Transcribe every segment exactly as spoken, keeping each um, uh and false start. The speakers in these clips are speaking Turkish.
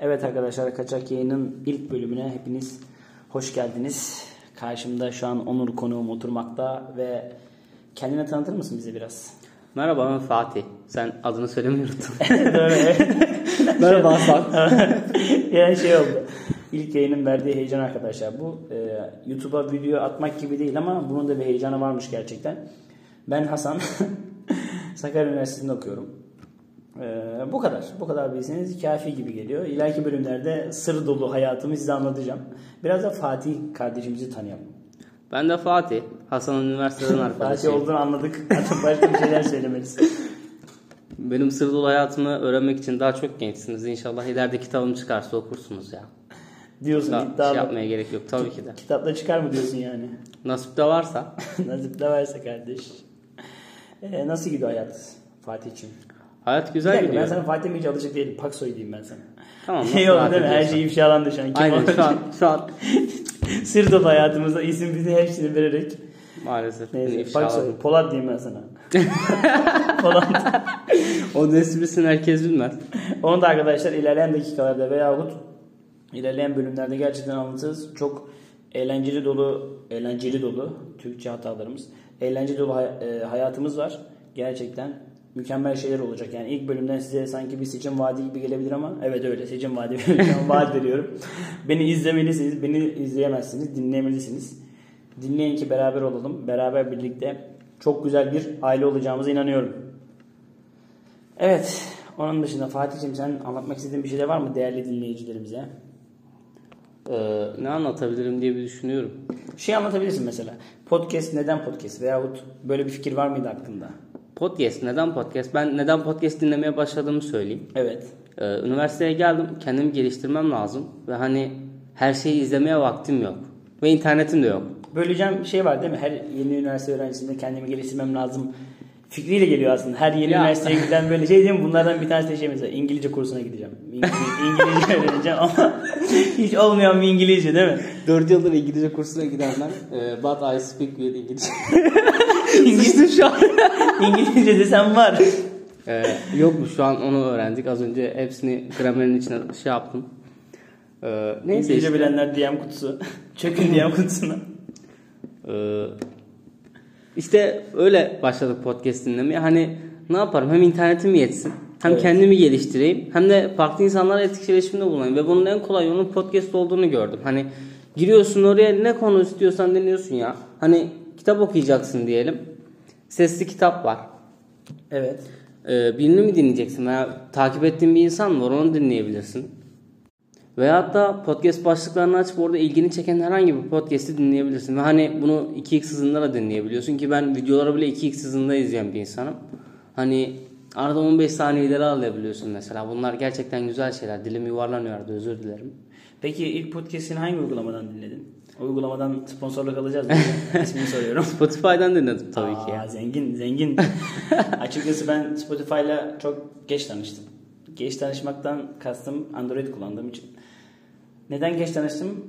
Evet arkadaşlar, Kaçak Yayın'ın ilk bölümüne hepiniz hoş geldiniz. Karşımda şu an Onur konuğum oturmakta ve kendini tanıtır mısın bize biraz? Merhaba, ben Fatih. Sen adını söylemeyi unuttun. Merhaba Fatih. Yani şey oldu. İlk yayının verdiği heyecan arkadaşlar. Bu e, YouTube'a video atmak gibi değil ama bunun da bir heyecanı varmış gerçekten. Ben Hasan. Sakarya Üniversitesi'nde okuyorum. Ee, bu kadar. Bu kadar bilseniz kafi gibi geliyor. İleriki bölümlerde sır dolu hayatımı size anlatacağım. Biraz da Fatih kardeşimizi tanıyalım. Ben de Fatih. Hasan'ın üniversiteden arkadaşıyım. Fatih olduğunu anladık. Artık başka bir şeyler söylemeliyiz. Benim sır dolu hayatımı öğrenmek için daha çok gençsiniz. İnşallah ileride kitabım çıkarsa okursunuz ya. Diyorsun da, iddialı. Şey yapmaya gerek yok tabii ki de. Kitapla çıkar mı diyorsun yani? Nasip de varsa. Nasip de varsa kardeş. Ee, nasıl gidiyor hayat Fatih'ciğim? Hayat güzel bir dakika, gidiyor. Ben sana Fatih mi hiç alışık değilim. Paksoy diyeyim ben sana. Tamam. Şey oldu değil mi? Her şey ifşalandı şu an. Kim aynen şu an. Şu an. Sır dolu hayatımızda isim bizi hepsini vererek. Maalesef. Neyse, Paksoy. Polat diyeyim ben sana. Polat. O nesibisini herkes bilmez. Onu da arkadaşlar ilerleyen dakikalarda veyahut ilerleyen bölümlerde gerçekten anlatırız. Çok eğlenceli dolu, eğlenceli dolu Türkçe hatalarımız. Eğlenceli dolu hay- e, hayatımız var. Gerçekten mükemmel şeyler olacak. Yani ilk bölümden size sanki bir seçim vaadi gibi gelebilir ama evet öyle seçim vaadi vaat veriyorum. Beni izlemelisiniz, beni izleyemezsiniz, dinlemelisiniz. Dinleyin ki beraber olalım. Beraber birlikte çok güzel bir aile olacağımıza inanıyorum. Evet, onun dışında Fatih'ciğim sen anlatmak istediğin bir şey de var mı değerli dinleyicilerimize? Ee, ne anlatabilirim diye bir düşünüyorum. Şey anlatabilirsin mesela. Podcast neden podcast veyahut böyle bir fikir var mıydı aklında? Podcast neden podcast? Ben neden podcast dinlemeye başladığımı söyleyeyim. Evet. Ee, üniversiteye geldim. Kendimi geliştirmem lazım. Ve hani her şeyi izlemeye vaktim yok. Ve internetim de yok. Böylece şey var değil mi? Her yeni üniversite öğrencisinde kendimi geliştirmem lazım fikriyle geliyor aslında. Her yeni ya. Üniversiteye giden böyle şey değil mi? Bunlardan bir tanesi de şey mesela İngilizce kursuna gideceğim. İngilizce, İngilizce öğreneceğim ama hiç olmayan bir İngilizce değil mi? dört yıldır İngilizce kursuna gidenler e, but I speak with İngilizce. İngilizce şu an. İngilizce desem var. Ee, yokmuş şu an onu öğrendik. Az önce hepsini gramerin içine şey yaptım. Ee, neyse İngilizce işte. Bilenler D M kutusu. Çökün D M kutusuna. Ee, işte öyle başladık podcast dinlemeye. Hani ne yaparım? Hem internetim yetsin. Hem evet. Kendimi geliştireyim. Hem de farklı insanlarla etkileşimde bulunayım. Ve bunun en kolay yolunun podcast olduğunu gördüm. Hani giriyorsun oraya ne konu istiyorsan dinliyorsun ya. Hani kitap okuyacaksın diyelim. Sesli kitap var. Evet. Ee, birini mi dinleyeceksin? Veya takip ettiğin bir insan var, onu dinleyebilirsin. Veyahut da podcast başlıklarını açıp orada ilgini çeken herhangi bir podcast'i dinleyebilirsin. Ve hani bunu iki x hızında da dinleyebiliyorsun ki ben videoları bile iki x hızında izleyen bir insanım. Hani arada on beş saniyeleri alabiliyorsun mesela. Bunlar gerçekten güzel şeyler. Dilim yuvarlanıyor arada, özür dilerim. Peki ilk podcast'ini hangi uygulamadan dinledin? Uygulamadan sponsorluk alacağız. İsmini soruyorum. Spotify'dan dinledim tabii Aa, ki. Ya. Zengin zengin. Açıkçası ben Spotify'la çok geç tanıştım. Geç tanışmaktan kastım Android kullandığım için. Neden geç tanıştım?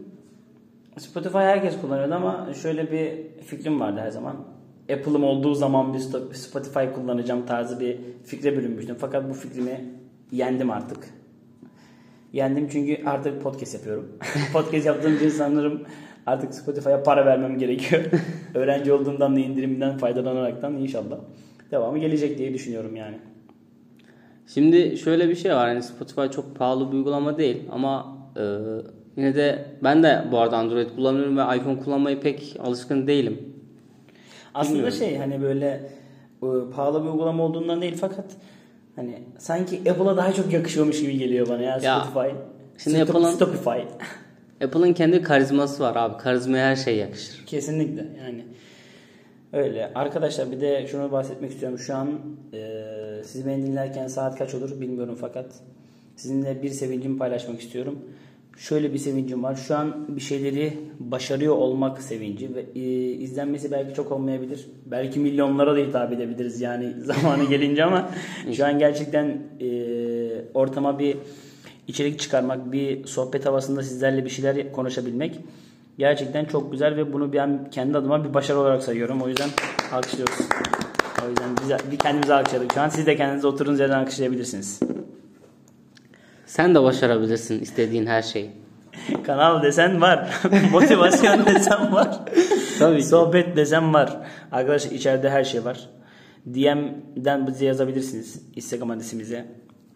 Spotify herkes kullanıyordu ama şöyle bir fikrim vardı her zaman. Apple'ım olduğu zaman bir Spotify kullanacağım tarzı bir fikre bürünmüştüm. Fakat bu fikrimi yendim artık. Yendim çünkü artık podcast yapıyorum. Podcast yaptığım için sanırım artık Spotify'a para vermem gerekiyor. Öğrenci olduğumdan da indiriminden faydalanaraktan inşallah devamı gelecek diye düşünüyorum yani. Şimdi şöyle bir şey var. Yani Spotify çok pahalı bir uygulama değil ama e, yine de ben de bu arada Android kullanıyorum ve iPhone kullanmayı pek alışkın değilim. Aslında bilmiyorum. Şey hani böyle e, pahalı bir uygulama olduğundan değil fakat hani sanki Apple'a daha çok yakışıyormuş gibi geliyor bana ya, ya Spotify. Şimdi Stop, Apple'ın Stopify. Apple'ın kendi karizması var abi. Karizmaya her şey yakışır. Kesinlikle yani. Öyle. Arkadaşlar bir de şunu bahsetmek istiyorum. Şu an e, siz beni dinlerken saat kaç olur bilmiyorum fakat sizinle bir sevincimi paylaşmak istiyorum. Şöyle bir sevincim var. Şu an bir şeyleri başarıyor olmak sevinci ve e, izlenmesi belki çok olmayabilir. Belki milyonlara da hitap edebiliriz yani zamanı gelince ama şu an gerçekten e, ortama bir içerik çıkarmak, bir sohbet havasında sizlerle bir şeyler konuşabilmek gerçekten çok güzel ve bunu ben kendi adıma bir başarı olarak sayıyorum. O yüzden alkışlıyoruz. O yüzden biz, biz kendimizi alkışladık şu an. Siz de kendinize oturduğunuz yerden alkışlayabilirsiniz. Sen de başarabilirsin istediğin her şeyi. Kanal desen var. Motivasyon desen var. Tabii ki. Sohbet desen var. Arkadaşlar içeride her şey var. D M'den bize yazabilirsiniz. Instagram adresimize.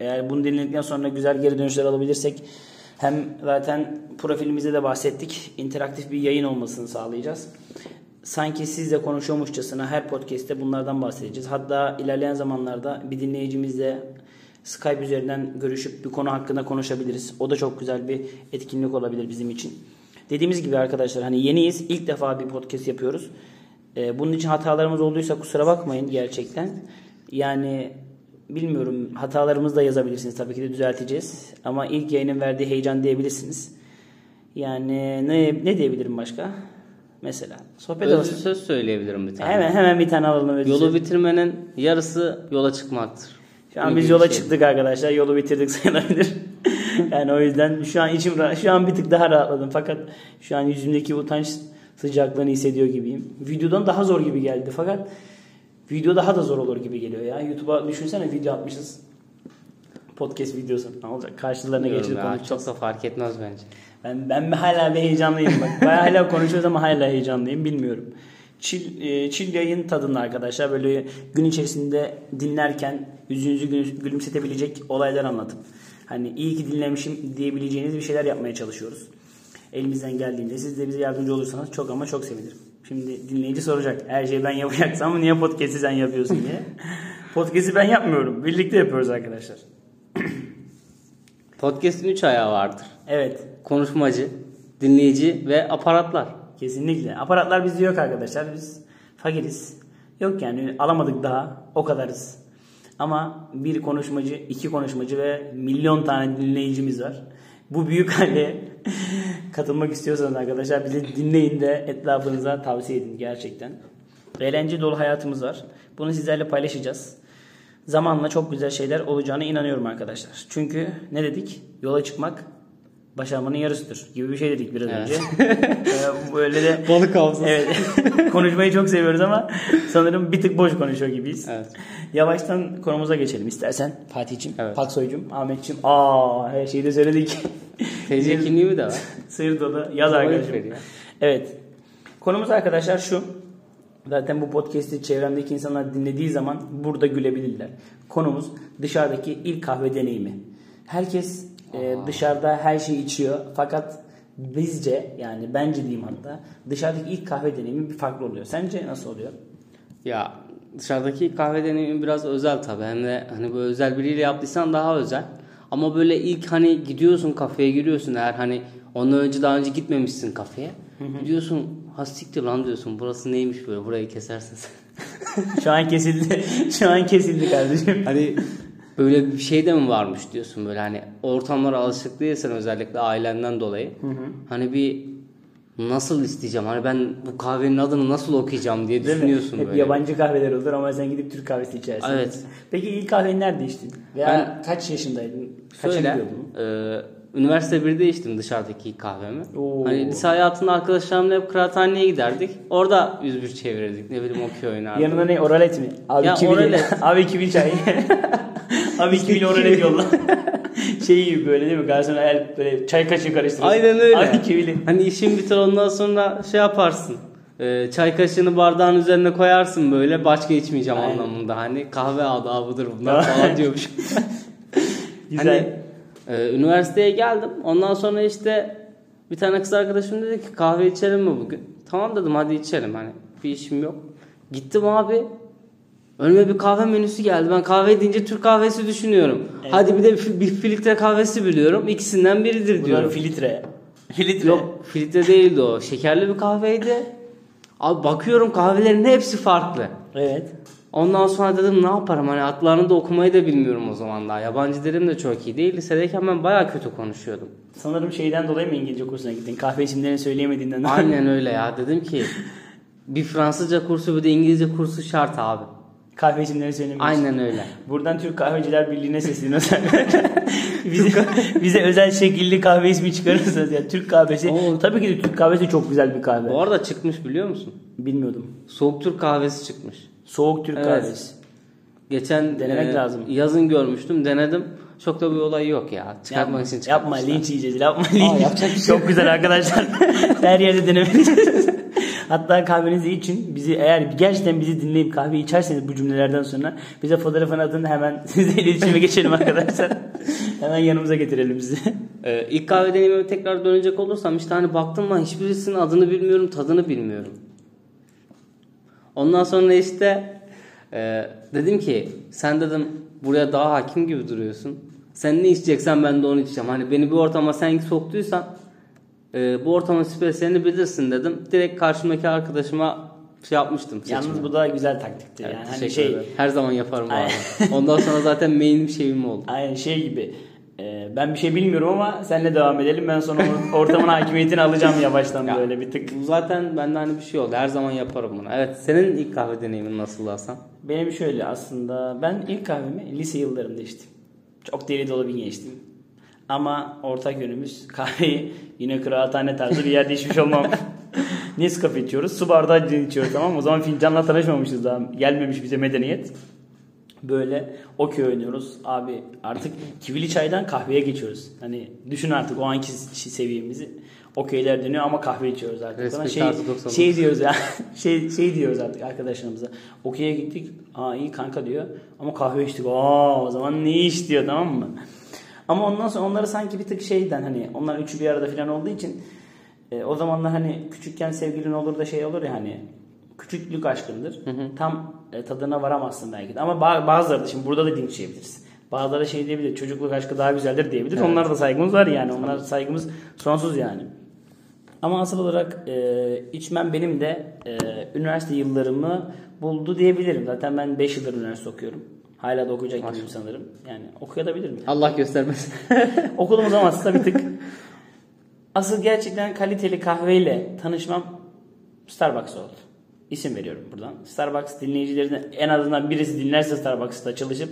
Eğer bunu dinledikten sonra güzel geri dönüşler alabilirsek, hem zaten profilimizde de bahsettik, interaktif bir yayın olmasını sağlayacağız. Sanki sizle konuşuyormuşçasına her podcast'te bunlardan bahsedeceğiz. Hatta ilerleyen zamanlarda bir dinleyicimizle Skype üzerinden görüşüp bir konu hakkında konuşabiliriz. O da çok güzel bir etkinlik olabilir bizim için. Dediğimiz gibi arkadaşlar, hani yeniyiz, ilk defa bir podcast yapıyoruz. Bunun için hatalarımız olduysa kusura bakmayın gerçekten. Yani bilmiyorum, hatalarımızı da yazabilirsiniz. Tabii ki de düzelteceğiz. Ama ilk yayının verdiği heyecan diyebilirsiniz. Yani ne, ne diyebilirim başka? Mesela sohbet özlü olsun. Söz söyleyebilirim bir tane. Hemen hemen bir tane alalım. Özlü. Yolu bitirmenin yarısı yola çıkmaktır. Şu an Öyle biz yola şey. çıktık arkadaşlar. Yolu bitirdik sayılabilir. Yani o yüzden şu an içim rahat. Şu an bir tık daha rahatladım. Fakat şu an yüzümdeki utanç sıcaklığını hissediyor gibiyim. Videodan daha zor gibi geldi. Fakat video daha da zor olur gibi geliyor ya. YouTube'a düşünsene, video atmışız. Podcast videosu. Ne olacak? Karşılarına geçip konuşacağız. Çok da fark etmez bence. Ben ben hala bir heyecanlıyım bak. Bayağı hala konuşuyoruz ama hala heyecanlıyım. Bilmiyorum. Çil, e, çil yayın tadında arkadaşlar. Böyle gün içerisinde dinlerken yüzünüzü gülümsetebilecek olaylar anlatıp, hani iyi ki dinlemişim diyebileceğiniz bir şeyler yapmaya çalışıyoruz. Elimizden geldiğince siz de bize yardımcı olursanız çok ama çok sevinirim. Şimdi dinleyici soracak. Her şeyi ben yapacaksam niye podcast'i sen yapıyorsun diye. Podcast'i ben yapmıyorum. Birlikte yapıyoruz arkadaşlar. Podcast'in üç ayağı vardır. Evet. Konuşmacı, dinleyici ve aparatlar. Kesinlikle. Aparatlar bizde yok arkadaşlar. Biz fakiriz. Yok yani, alamadık daha. O kadarız. Ama bir konuşmacı, iki konuşmacı ve milyon tane dinleyicimiz var. Bu büyük aileye katılmak istiyorsanız arkadaşlar bizi dinleyin de etrafınıza tavsiye edin gerçekten. Eğlence dolu hayatımız var. Bunu sizlerle paylaşacağız. Zamanla çok güzel şeyler olacağına inanıyorum arkadaşlar. Çünkü ne dedik? Yola çıkmak başarmanın yarısıdır gibi bir şey dedik biraz evet. önce. ee, böyle de balık havzası. Evet. Konuşmayı çok seviyoruz ama sanırım bir tık boş konuşuyor gibiyiz. Evet. Yavaştan konumuza geçelim istersen. Fatih'cim, evet. Paksoy'cum, Ahmet'cim. Aa, her şeyi de söyledik. T C kimliği mi de var? Sıyırdalı yaz arkadaşım. Evet. Konumuz arkadaşlar şu. Zaten bu podcast'i çevremdeki insanlar dinlediği zaman burada gülebilirler. Konumuz dışarıdaki ilk kahve deneyimi. Herkes e, dışarıda her şeyi içiyor. Fakat bizce, yani bence diyeyim hatta, dışarıdaki ilk kahve deneyimi bir farklı oluyor. Sence nasıl oluyor? Ya dışarıdaki ilk kahve deneyimi biraz özel tabii. Hem de hani böyle özel biriyle yaptıysan daha özel. Ama böyle ilk hani gidiyorsun kafeye, giriyorsun, eğer hani ondan önce daha önce gitmemişsin kafeye. Gidiyorsun, hastiktir lan diyorsun, burası neymiş böyle, burayı kesersin sen. Şu an kesildi. Şu an kesildi kardeşim. Hani böyle bir şey de mi varmış diyorsun, böyle hani ortamlara alışık değilsen özellikle ailenden dolayı. Hı hı. Hani bir nasıl isteyeceğim, hani ben bu kahvenin adını nasıl okuyacağım diye düşünüyorsun böyle. Hep yabancı kahveler olur ama sen gidip Türk kahvesi içersin. Evet. Peki ilk kahveni nerede içtin? Veya ben, kaç yaşındaydın? Kaç yaşındaydın? E, Üniversite birde içtim dışarıdaki ilk kahvemi. Oo. Hani lise hayatında arkadaşlarımla hep kıraathaneye giderdik. Orada yüz bir çevirirdik. Ne bileyim, okey oynardık. Yanında ne? Oral et mi? Abi ya oral et. Abi iki bin çay. Abi iki bin oral et yolla. Şey gibi böyle değil mi? Garson el böyle çay kaşığı karıştırıyorsun. Aynen öyle. Abi iki bin. Hani işin biter, ondan sonra şey yaparsın. Çay kaşığını bardağın üzerine koyarsın böyle. Başka içmeyeceğim Aynen. anlamında. Hani kahve adabıdır bunlar falan diyormuş. Güzel. Hani, üniversiteye geldim. Ondan sonra işte bir tane kız arkadaşım dedi ki kahve içelim mi bugün? Tamam dedim, hadi içelim, hani bir işim yok. Gittim abi. Önüme bir kahve menüsü geldi. Ben kahve deyince Türk kahvesi düşünüyorum. Evet. Hadi bir de bir filtre kahvesi biliyorum. İkisinden biridir diyorum. Bunlar filtre. Filtre. Yok, filtre değildi o. Şekerli bir kahveydi. Abi bakıyorum kahvelerin hepsi farklı. Evet. Ondan sonra dedim ne yaparım, hani adlarını da okumayı da bilmiyorum o zaman daha. Yabancı dilim de çok iyi değil. Lisedeyken ben bayağı kötü konuşuyordum. Sanırım şeyden dolayı mı İngilizce kursuna gittin? Kahve isimlerini söyleyemediğinden. Aynen öyle ya. Dedim ki bir Fransızca kursu bir de İngilizce kursu şart abi. Kahve isimlerini söyleyemiyorsun. Aynen öyle. Buradan Türk Kahveciler Birliği'ne sesleniyoruz. bize, bize özel şekilli kahve ismi çıkarırsanız ya. Türk kahvesi. Oo, tabii ki de Türk kahvesi çok güzel bir kahve. Bu arada çıkmış, biliyor musun? Bilmiyordum. Soğuk Türk kahvesi çıkmış. Soğuk Türk evet. kahvesi. Geçen denemek e, lazım. Yazın görmüştüm, denedim. çok da bir olay yok ya. Çıkartmak yapma, için çıkartmışlar. Yapma, linç yiyeceğiz. Yapma, linç. Aa, şey. Çok güzel arkadaşlar. Her yerde denemeliyeceğiz. Hatta kahvenizi için bizi, eğer gerçekten bizi dinleyip kahve içerseniz bu cümlelerden sonra bize fotoğrafını atın, hemen sizle iletişime geçelim arkadaşlar. Hemen yanımıza getirelim sizi. Ee, ilk kahve deneyimime tekrar dönecek olursam, işte hani baktım ben hiçbirisinin adını bilmiyorum, tadını bilmiyorum. Ondan sonra işte e, dedim ki sen dedim buraya daha hakim gibi duruyorsun. Sen ne içeceksen ben de onu içeceğim. Hani beni bir ortama sen soktuysan Ee, bu ortamın spesiyelini bilirsin dedim. Direkt karşımdaki arkadaşıma şey yapmıştım. Seçimini. Yalnız bu da güzel taktikti. Evet, yani hani şey her zaman yaparım abi. Ondan sonra zaten main bir şeyim oldu. Aynen şey gibi. Ee, ben bir şey bilmiyorum ama seninle devam edelim. Ben sonra ortamın hakimiyetini alacağım yavaştan ya, böyle bir tık. Zaten bende hani bir şey oldu. Her zaman yaparım bunu. Evet, senin ilk kahve deneyimin nasıldı Hasan? Benim şöyle aslında, ben ilk kahvemi lise yıllarımda içtim. Çok deli dolu bir gençtim. Ama ortak yönümüz kahveyi yine kıraathane tarzı bir yerde içmiş olmam. Nescafe içiyoruz. Su bardağı cin içiyoruz, tamam mı? O zaman fincanla tanışmamışız daha. Gelmemiş bize medeniyet. Böyle okey oynuyoruz. Abi artık kivili çaydan kahveye geçiyoruz. Hani düşün artık o anki seviyemizi. Okeyler dönüyor ama kahve içiyoruz artık. Şey, şey diyoruz ya. şey, şey diyoruz artık arkadaşlarımıza. Okey'e gittik. Aa iyi kanka diyor. Ama kahve içtik. Aa o zaman ne iş diyor, tamam mı? Ama ondan sonra onları sanki bir tık şeyden, hani onlar üçü bir arada falan olduğu için e, o zamanlar hani küçükken sevgilin olur da şey olur ya, hani küçüklük aşkındır. Hı hı. Tam e, tadına varamazsın belki de. Ama ba- bazıları da şimdi burada da dinleyebiliriz. Bazıları da şey diyebilir, çocukluk aşkı daha güzeldir diyebilir. Evet. Onlara da saygımız var yani. Onlara saygımız sonsuz yani. Ama asıl olarak e, içmem benim de e, üniversite yıllarımı buldu diyebilirim. Zaten ben beş yıldır üniversite okuyorum. Hala da okuyacak gibiyim sanırım. Yani okuyabilir miyim? Allah göstermesin. Okulumuz ama aslında bir tık. Asıl gerçekten kaliteli kahveyle tanışmam Starbucks oldu. İsim veriyorum buradan. Starbucks dinleyicilerine, en azından birisi dinlerse Starbucks'ta çalışıp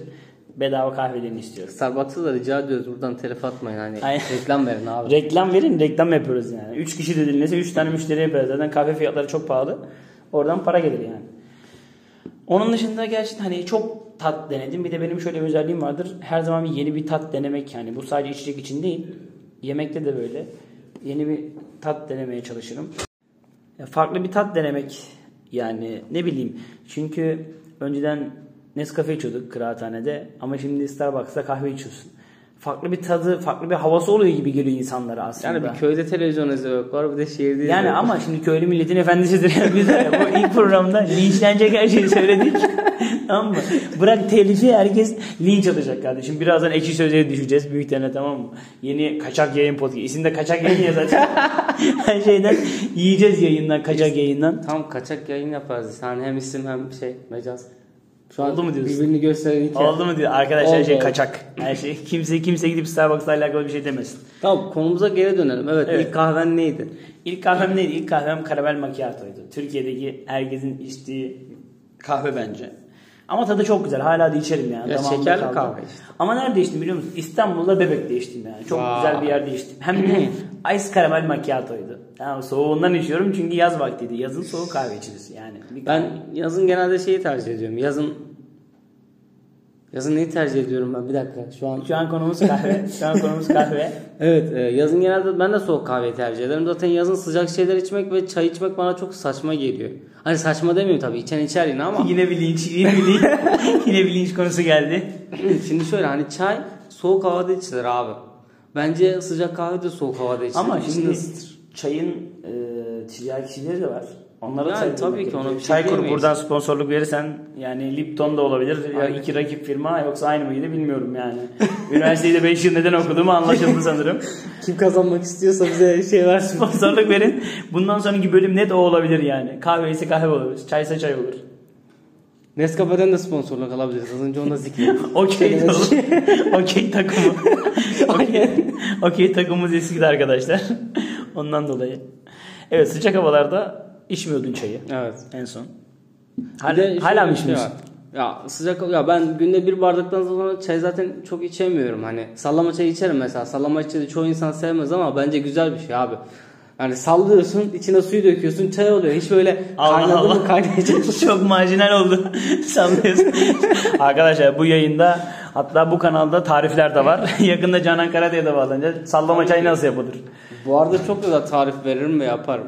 bedava kahvelerini istiyorum. Starbucks'a da rica ediyoruz buradan telef atmayın. Hani reklam verin abi. Reklam verin, reklam yapıyoruz yani. üç kişi de dinlese üç tane müşteri yapar. Zaten kahve fiyatları çok pahalı. Oradan para gelir yani. Onun dışında gerçekten hani çok tat denedim. Bir de benim şöyle bir özelliğim vardır. Her zaman bir yeni bir tat denemek, yani bu sadece içecek için değil. Yemekte de böyle. Yeni bir tat denemeye çalışırım. Ya farklı bir tat denemek yani, ne bileyim. Çünkü önceden Nescafe içiyorduk kıraathanede ama şimdi Starbucks'ta kahve içiyorsun. Farklı bir tadı, farklı bir havası oluyor gibi geliyor insanlara aslında. Yani bir köyde televizyon izlemek var, bir de şehirde izlemek. Yani ama şimdi köylü milletin efendisidir. Biz de bu ilk programda linçlenecek her şeyi söyledik. Ama bırak telifi, herkes linç alacak kardeşim. Birazdan ekşi sözlere düşeceğiz büyük tane, tamam mı? Yeni Kaçak Yayın podcast. İsimde Kaçak Yayın yazacak. Her şeyden yiyeceğiz, yayından, Kaçak Yayından. Tam Kaçak Yayın yaparız. Yani hem isim hem şey, mecaz. Şu oldu mu diyorsun? Birbirini gösteren iki. Oldu mu diyor? Arkadaşlar her şey kaçak. Her şey. Kimse kimse gidip Starbucks'la alakalı bir şey demesin. Tamam, konumuza geri dönelim. Evet, evet. İlk kahven neydi? İlk kahvem neydi? İlk kahvem Caramel Macchiato'ydu. Türkiye'deki herkesin içtiği kahve bence. Ama tadı çok güzel. Hala da içerim yani. Ya şekerli kaldı. Kahve işte. Ama nerede içtim biliyor musun? İstanbul'da Bebek'te içtim yani. Çok wow. Güzel bir yerde içtim. Hem de Ice Caramel Macchiato'ydu. Yani soğuğundan içiyorum çünkü yaz vaktiydi. Yazın soğuk kahve içiriz yani. Bir ben kahve. Yazın genelde şeyi tercih ediyorum. Yazın Yazın neyi tercih ediyorum ben? Bir dakika. Şu an şu an konumuz kahve. Şu an konumuz kahve. Evet, yazın genelde ben de soğuk kahveyi tercih ederim. Zaten yazın sıcak şeyler içmek ve çay içmek bana çok saçma geliyor. Hani saçma demiyorum tabii. İçen içer yine ama. Yine bir linç, yine bir linç. Yine bir linç konusu geldi. Şimdi şöyle, hani çay soğuk havada içilir abi. Bence sıcak kahve de soğuk havada içilir. Ama şimdi nasıldır? Çayın e, ticari kişileri de var. Onlara yani tabii ki ona bir şey Çaykur diyemeyiz. Buradan sponsorluk verirsen yani Lipton da olabilir. Ya iki rakip firma, yoksa aynı mıydı bilmiyorum yani. Üniversiteyi de beş yıl neden okuduğumu anlaşıldı sanırım. Kim kazanmak istiyorsa bize şey versin. Sponsorluk verin. Bundan sonraki bölüm net o olabilir yani. Kahve ise kahve olur. Çay ise çay olur. Nescafe'den de sponsorluk alabiliriz. Az önce onda zikredim. Okey Okey takımı. Okey okay, takımımız eskidi arkadaşlar. Ondan dolayı. Evet, sıcak havalarda İçmiyordun çayı. Evet. En son. Hala, hala mı içmiyorsun? Şey ya sıcak ya ben günde bir bardaktan sonra çay zaten çok içemiyorum. Hani sallama çayı içerim mesela. Sallama çayı çoğu insan sevmez ama bence güzel bir şey abi. Yani sallıyorsun, içine suyu döküyorsun, çay oluyor. Hiç böyle kaynadı mı kaynayacak. Çok marjinal oldu. Sallıyorsun. Arkadaşlar bu yayında Hatta bu kanalda tarifler de var. Yakında Canan Karaday'a da bağlanacak. Sallama çay nasıl yapılır? Bu arada çok güzel tarif veririm ve yaparım.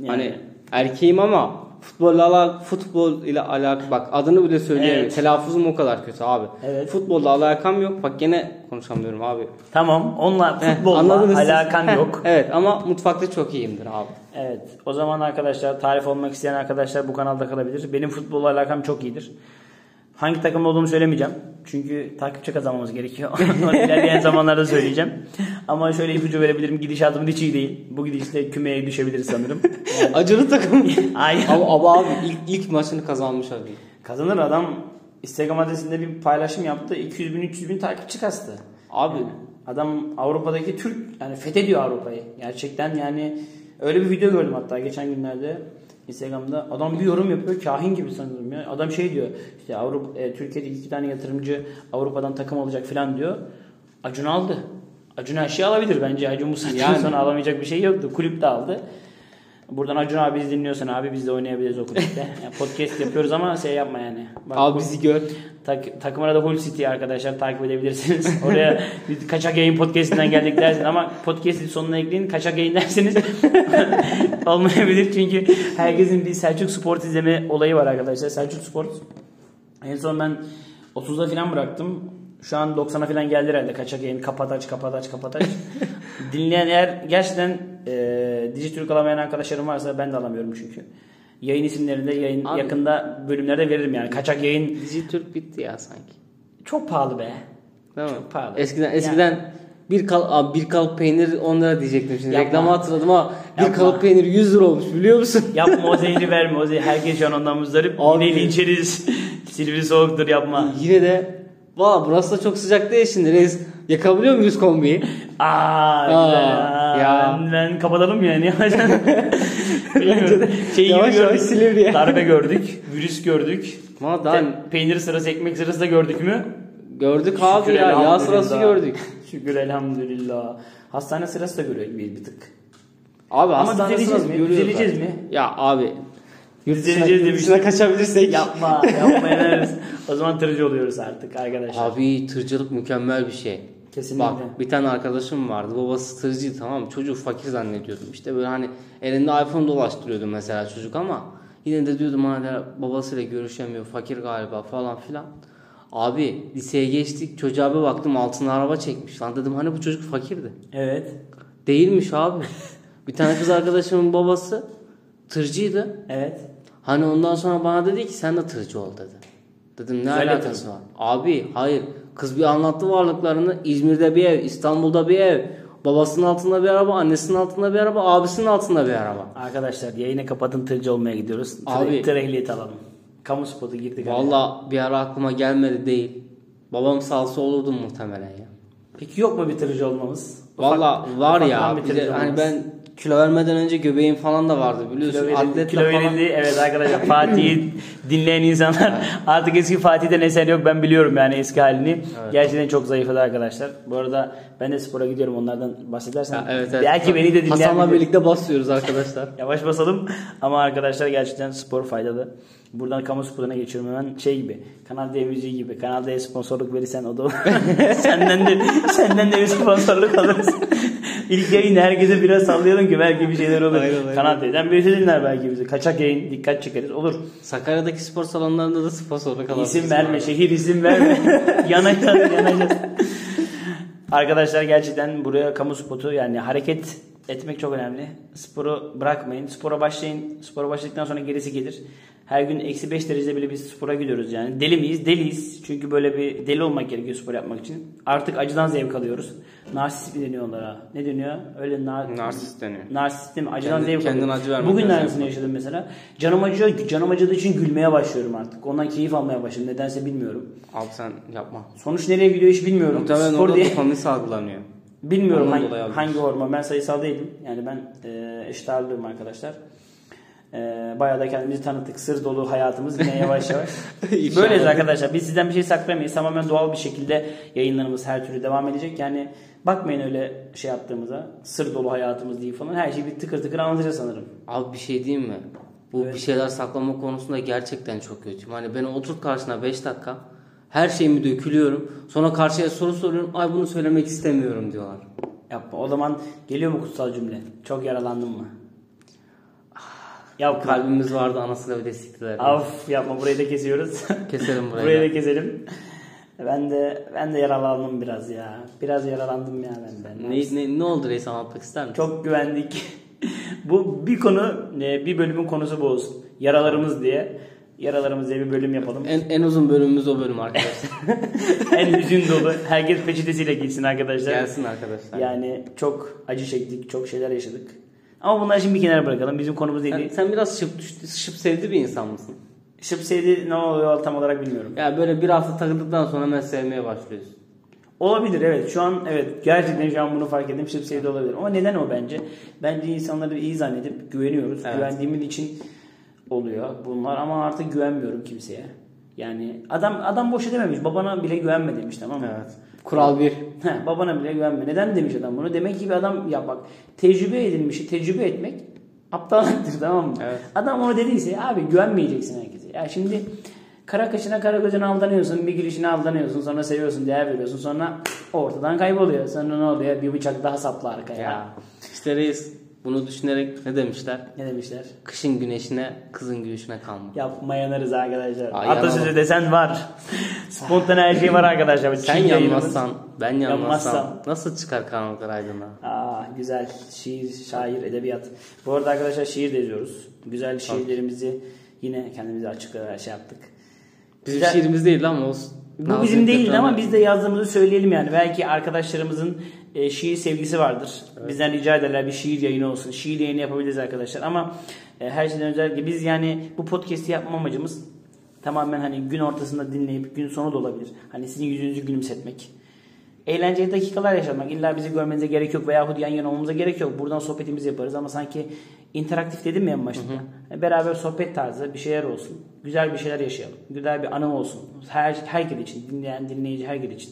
Yani. Hani erkeğim ama futbol ala, futbol ile alakalı. Bak adını bile söyleyemiyorum. Evet. Telaffuzum o kadar kötü abi. Evet. Futbolla alakam yok. Bak gene konuşamıyorum abi. Tamam. Onunla futbolla alakan yok. Evet ama mutfakta çok iyiyimdir abi. Evet. O zaman arkadaşlar, tarif olmak isteyen arkadaşlar bu kanalda kalabilir. Benim futbolla alakam çok iyidir. Hangi takımda olduğumu söylemeyeceğim. Çünkü takipçi kazanmamız gerekiyor. İlerleyen zamanlarda söyleyeceğim. Ama şöyle ipucu verebilirim. Gidişatım hiç iyi değil. Bu gidişle kümeye düşebiliriz sanırım. Yani... Acun'un takımı. Aynen. Ama, ama abi ilk, ilk maçını kazanmış abi. Kazanır adam. Instagram adresinde bir paylaşım yaptı. iki yüz bin üç yüz bin takipçi kastı. Abi. Yani adam Avrupa'daki Türk, yani fethediyor Avrupa'yı. Gerçekten yani öyle bir video gördüm hatta geçen günlerde. Instagram'da adam bir yorum yapıyor, kahin gibi sanırım ya. Adam şey diyor, işte Avrupa, e, Türkiye'de iki tane yatırımcı Avrupa'dan takım alacak falan diyor. Acun aldı. Acun her şeyi alabilir bence. Acun bu saatten yani. Sonra alamayacak bir şey yoktu. Kulüp de aldı. Buradan Acun abi bizi dinliyorsan abi biz de oynayabiliriz o kulüpte. Yani podcast yapıyoruz ama şey yapma yani. Bak, abi bizi gör. Tak, takımına da Hull City arkadaşlar takip edebilirsiniz. Oraya Kaçak Yayın Podcast'inden geldik dersin ama podcast'in sonuna ekleyin Kaçak Yayın derseniz olmayabilir. Çünkü herkesin bir Selçuk Sport izleme olayı var arkadaşlar. Selçuk Sport. En son ben otuzda falan bıraktım. Şu an doksana falan geldi herhalde Kaçak Yayın. Kapat aç, kapat aç, kapat aç. Dinleyen eğer gerçekten e, Dizi Türk alamayan arkadaşlarım varsa ben de alamıyorum çünkü. Yayın isimlerinde yayın abi, yakında bölümlerde veririm yani. Kaçak Yayın. Dizi Türk bitti ya sanki. Çok pahalı be. Değil mi? Çok pahalı. Eskiden eskiden yani. bir kal abi bir kalıp peynir on lira diyecektim şimdi. Yapma. Reklamı hatırladım ama yapma. Bir kalıp peynir yüz lira olmuş biliyor musun? Yapma o zehri verme o zehri. Herkes şu an ondan muzdarip. Yine linçeriz. Silivri soğuktur yapma. Yine de valla burası da çok sıcak değil şimdi reis. Yakabiliyor muyuz kombiyi? Aa, Aa ya. ya. Ben, ben kapatalım yani. şey yavaş yavaş Silivri'ye. Darbe gördük. Virüs gördük. Sen peynir sırası, ekmek sırası da gördük mü? Gördük abi ya. Yağ sırası gördük. Şükür elhamdülillah. Hastane sırası da görüyor bir tık. Abi hastane sırası mı? Düzeleceğiz mi? Ya abi. Düzeleceğiz demişler. Kaçabilirsek. Yapma. Yapma ederiz. O zaman tırcı oluyoruz artık arkadaşlar. Abi tırcılık mükemmel bir şey. Kesinlikle. Bak bir tane arkadaşım vardı. Babası tırcıydı, tamam mı? Çocuğu fakir zannediyordum. İşte böyle hani elinde iPhone dolaştırıyordu mesela çocuk ama yine de diyordum hani babasıyla görüşemiyor. Fakir galiba falan filan. Abi liseye geçtik. Çocuğa bir baktım altına araba çekmiş. Lan dedim hani bu çocuk fakirdi. Evet. Değilmiş abi. Bir tane kız arkadaşımın babası tırcıydı. Evet. Hani ondan sonra bana dedi ki sen de tırcı ol dedi. Dedim ne güzel alakası var? Abi hayır. Kız bir anlattı varlıklarını. İzmir'de bir ev, İstanbul'da bir ev, babasının altında bir araba, annesinin altında bir araba, abisinin altında bir araba. Arkadaşlar yayını kapatın, tırcı olmaya gidiyoruz. Abi, tır ehliyeti alalım. Kamu spotu girdik. Valla bir ara aklıma gelmedi değil. Babam salsa olurdu muhtemelen ya. Peki yok mu bir tırcı olmamız? Valla var ya. Bize, hani ben kilo vermeden önce göbeğim falan da vardı biliyorsun. Kilo verildi, kilo verildi. Evet arkadaşlar Fatih'i dinleyen insanlar evet. Artık eski Fatih'den eser yok ben biliyorum yani eski halini. Evet. Gerçekten çok zayıfladı arkadaşlar. Bu arada ben de spora gidiyorum onlardan bahsedersen. Ha, evet, evet. Belki beni de dinleyen. Hasan'la birlikte basıyoruz arkadaşlar. Yavaş basalım ama arkadaşlar gerçekten spor faydalı. Buradan kamu sporuna geçiyorum hemen şey gibi. Kanal D müziği gibi. Kanal D sponsorluk verirsen o da senden de senden de bir sponsorluk alırız. İlk yayın herkese biraz sallayalım ki belki bir şeyler olur. Kanal D'den birisi dinler belki bizi. Kaçak yayın dikkat çekeriz olur. Sakarya'daki spor salonlarında da sponsorluk alırız. İsim verme şehir isim verme. Yanacağız yanacağız. Arkadaşlar gerçekten buraya kamu spotu yani hareket etmek çok önemli. Sporu bırakmayın. Spora başlayın. Spora başladıktan sonra gerisi gelir. Her gün eksi beş derecede bile biz spora gidiyoruz yani. Deli miyiz? Deliyiz. Çünkü böyle bir deli olmak gerekiyor spor yapmak için. Artık acıdan zevk alıyoruz. Narsist mi deniyor onlara? Ne deniyor? Öyle nar... Narsist deniyor. Narsist değil mi? Acıdan Kendi, zevk alıyoruz. Acı bugün narsistini yaşadım mesela. Canım acıyor. Canım acıdığı için gülmeye başlıyorum artık. Ondan keyif almaya başladım. Nedense bilmiyorum. Abi sen yapma. Sonuç nereye gidiyor hiç bilmiyorum. Muhtemelen spor orada diye... dopamin salgılanıyor. Bilmiyorum hangi, hangi hormon. Ben sayısal değilim. Yani ben e, eşit ağırlıyım arkadaşlar. Bayağı da kendimizi tanıttık. Sır dolu hayatımız yine yavaş yavaş. Böyleyiz arkadaşlar. Biz sizden bir şey saklayamayız. Tamamen doğal bir şekilde yayınlarımız her türlü devam edecek. Yani bakmayın öyle şey yaptığımıza. Sır dolu hayatımız diye falan. Her şeyi bir tıkır tıkır anlatacağız sanırım. Abi bir şey diyeyim mi? Bu evet. Bir şeyler saklama konusunda gerçekten çok kötüyüm. Hani beni oturt karşına beş dakika. Her şeyimi dökülüyorum. Sonra karşıya soru soruyorum. Ay bunu söylemek istemiyorum diyorlar. Yapma. O zaman geliyor mu kutsal cümle? Çok yaralandın mı? Yapma. Kalbimiz vardı anasını öyle siktiler. Af yapma, burayı da kesiyoruz. Keselim burayı. Burayı da keselim. Ben de ben de yaralandım biraz ya. Biraz yaralandım ya ben de. Ne, ne, ne oldu reis, anlatmak ister misin? Çok güvendik. Bu bir konu, bir bölümün konusu bu olsun. Yaralarımız diye. Yaralarımız diye bir bölüm yapalım. En, en uzun bölümümüz o bölüm arkadaşlar. En hüzün dolu. Herkes peçetesiyle gitsin arkadaşlar. Gelsin arkadaşlar. Yani çok acı çektik. Çok şeyler yaşadık. Ama bunları şimdi bir kenara bırakalım. Bizim konumuz değil. Yani sen biraz şıp, şıp sevdi bir insan mısın? Şıp sevdi ne oluyor tam olarak bilmiyorum. Ya böyle bir hafta takıldıktan sonra hemen sevmeye başlıyorsun. Olabilir, evet. Şu an evet. Gerçekten şu an bunu fark ettim. Şıp sevdi olabilir. Ama neden o bence? Bence insanları iyi zannedip güveniyoruz. Evet. Güvendiğimiz için oluyor bunlar, ama artık güvenmiyorum kimseye. Yani adam adam boş edememiş. Babana bile güvenme demiş, tamam mı? Evet. Kural bir. He, babana bile güvenme. Neden demiş adam bunu? Demek ki bir adam ya bak tecrübe edilmişi tecrübe etmek aptallıktır, tamam mı? Evet. Adam onu dediyse abi güvenmeyeceksin herkese. Ya şimdi kara kaşına kara gözüne aldanıyorsun, bir girişine aldanıyorsun, sonra seviyorsun, değer veriyorsun, sonra ortadan kayboluyor. Sonra ne oluyor? Bir bıçak daha saplı arkaya. Ya. İşte reis bunu düşünerek ne demişler? Ne demişler? Kışın güneşine, kızın gülüşüne kalma. Yapma, yanarız arkadaşlar. Aa, atasözü desen var. Spontane her şey var arkadaşlar. Sen yanmazsan, ben yanmazsam, yanmazsam nasıl çıkar karanlıklar aydınlığa? Aa, güzel. Şiir, şair, edebiyat. Bu arada arkadaşlar şiir de yazıyoruz. Güzel şiirlerimizi yine kendimize açıklayarak şey yaptık. Bizim güzel şiirimiz değil ama olsun. Bu Nazım bizim değil ama biz de yazdığımızı söyleyelim yani. Belki arkadaşlarımızın e, şiir sevgisi vardır. Evet. Bizden rica ederler bir şiir yayını olsun. Şiir yayını yapabiliriz arkadaşlar ama e, her şeyden özellikle biz yani bu podcast'i yapma amacımız tamamen hani gün ortasında dinleyip gün sonu da olabilir. Hani sizin yüzünüzü gülümsetmek. Eğlenceli dakikalar yaşamak. İlla bizi görmenize gerek yok veyahut yan yana olmamıza gerek yok. Buradan sohbetimizi yaparız ama sanki interaktif dedim ya en başta. Hı hı. Beraber sohbet tarzı bir şeyler olsun. Güzel bir şeyler yaşayalım. Güzel bir anım olsun. Her herkes için, dinleyen, dinleyici herkes için.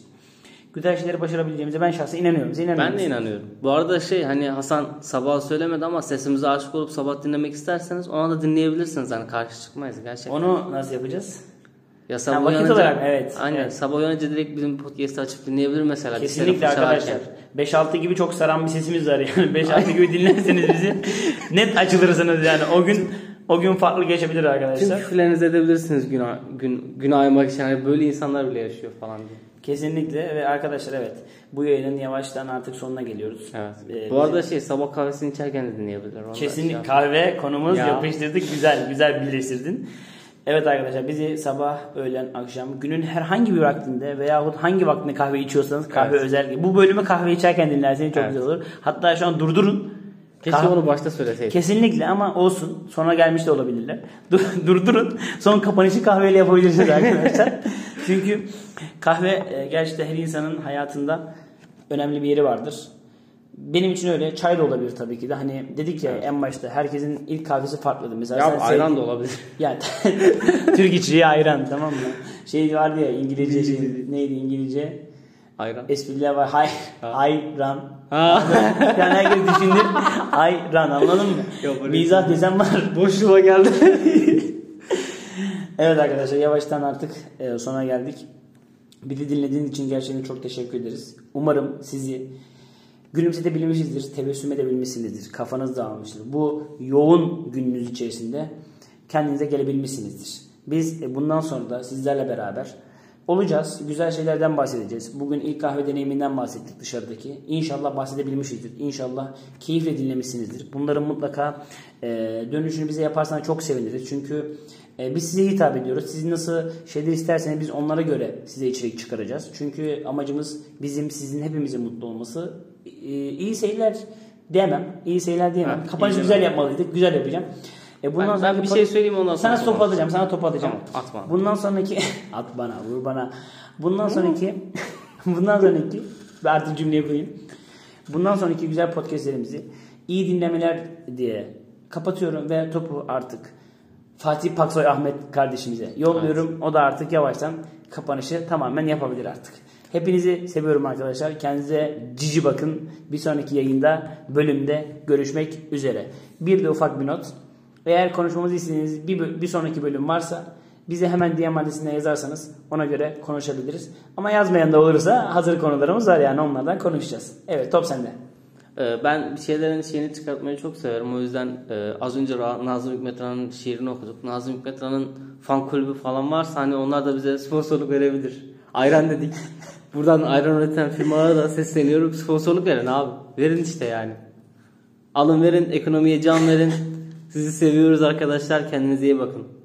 Güzel şeyleri başarabileceğimize ben şahsen inanıyorum. Siz inanmıyor musunuz? Ben de inanıyorum. Bu arada şey hani Hasan sabah söylemedi ama sesimize aşık olup sabah dinlemek isterseniz ona da dinleyebilirsiniz. Hani karşı çıkmayız gerçekten. Onu nasıl yapacağız? Ya sabah yani vakit uyanınca, olarak evet. Aynen evet. Sabah uyanınca direkt bizim podcast'ı açıp dinleyebilir mesela. Kesinlikle arkadaşlar. beş altı gibi çok saran bir sesimiz var yani. beş altı gibi dinlerseniz bizi net açılırsınız yani. O gün o gün farklı geçebilir arkadaşlar. Tüm küfürlerinizi edebilirsiniz gün gün gün ayırmak için. Yani böyle insanlar bile yaşıyor falan diye. Kesinlikle ve arkadaşlar evet. Bu yayının yavaştan artık sonuna geliyoruz. Evet. Ee, bu arada bizim şey sabah kahvesini içerken de dinleyebilirler. Kesinlikle kahve konumuz ya. Yapıştırdık. Güzel güzel birleştirdin. Evet arkadaşlar bizi sabah, öğlen, akşam, günün herhangi bir vaktinde veyahut hangi vaktinde kahve içiyorsanız kahve evet. Özellikle. Bu bölümü kahve içerken dinlerseniz çok evet. Güzel olur. Hatta şu an durdurun. Keşke Kah- onu başta söyleseydin. Kesinlikle ama olsun. Sonra gelmiş de olabilirler. Dur- durdurun. Son kapanışı kahveyle yapabilirsiniz arkadaşlar. Çünkü kahve gerçekten her insanın hayatında önemli bir yeri vardır. Benim için öyle. Çay da olabilir tabii ki de. Hani dedik ya evet. En başta herkesin ilk kahvesi farklıdır. Mesela ya ayran sevdiğin da olabilir. Yani Türk içeceği ayran, tamam mı? Şey vardı ya İngilizce şey, neydi İngilizce? Ayran. Espriler var. Hay, ayran. Yani herkes düşündü. Ayran anladın mı? Bizzat desen var. Boşluğa geldi. Evet arkadaşlar yavaştan artık e, sona geldik. Bizi dinlediğiniz için gerçekten çok teşekkür ederiz. Umarım sizi gülümsetebilmişizdir, tebessüm edebilmişsinizdir, kafanız dağılmıştır. Bu yoğun gününüz içerisinde kendinize gelebilmişsinizdir. Biz bundan sonra da sizlerle beraber olacağız. Güzel şeylerden bahsedeceğiz. Bugün ilk kahve deneyiminden bahsettik dışarıdaki. İnşallah bahsedebilmişizdir. İnşallah keyifle dinlemişsinizdir. Bunların mutlaka dönüşünü bize yaparsanız çok seviniriz. Çünkü biz size hitap ediyoruz. Siz nasıl şeyler isterseniz biz onlara göre size içerik çıkaracağız. Çünkü amacımız bizim, sizin, hepimizin mutlu olması. İyi seyirler diyemem. İyi seyirler diyemem. Evet, kapanışı güzel yapmalıydık. Güzel yapacağım. E bundan ben, sonra ben bir şey söyleyeyim ondan sonra. Sana top atacağım. Sana top atacağım. Tamam, at bana. Bundan sonraki at bana, vur bana. Bundan sonraki bundan sonraki artık cümleyi koyayım. Bundan sonraki güzel podcastlerimizi iyi dinlemeler diye kapatıyorum ve topu artık Fatih Paksoy Ahmet kardeşimize yolluyorum. Evet. O da artık yavaştan kapanışı tamamen yapabilir artık. Hepinizi seviyorum arkadaşlar. Kendinize cici bakın. Bir sonraki yayında, bölümde görüşmek üzere. Bir de ufak bir not. Eğer konuşmamızı istediğiniz bir, bir sonraki bölüm varsa Bize hemen D M adresine yazarsanız ona göre konuşabiliriz. Ama yazmayan da olursa hazır konularımız var, yani onlardan konuşacağız. Evet, top sende. Ben bir şeylerin şeyini çıkartmayı çok severim. O yüzden az önce Nazım Hikmet Han'ın şiirini okuduk. Nazım Hikmet Han'ın fan kulübü falan varsa hani onlar da bize sponsorluk verebilir. Ayran dedik. Buradan ayran üreten firmalara da sesleniyorum. Sponsorluk verin abi. Verin işte yani. Alın verin, ekonomiye can verin. Sizi seviyoruz arkadaşlar. Kendinize iyi bakın.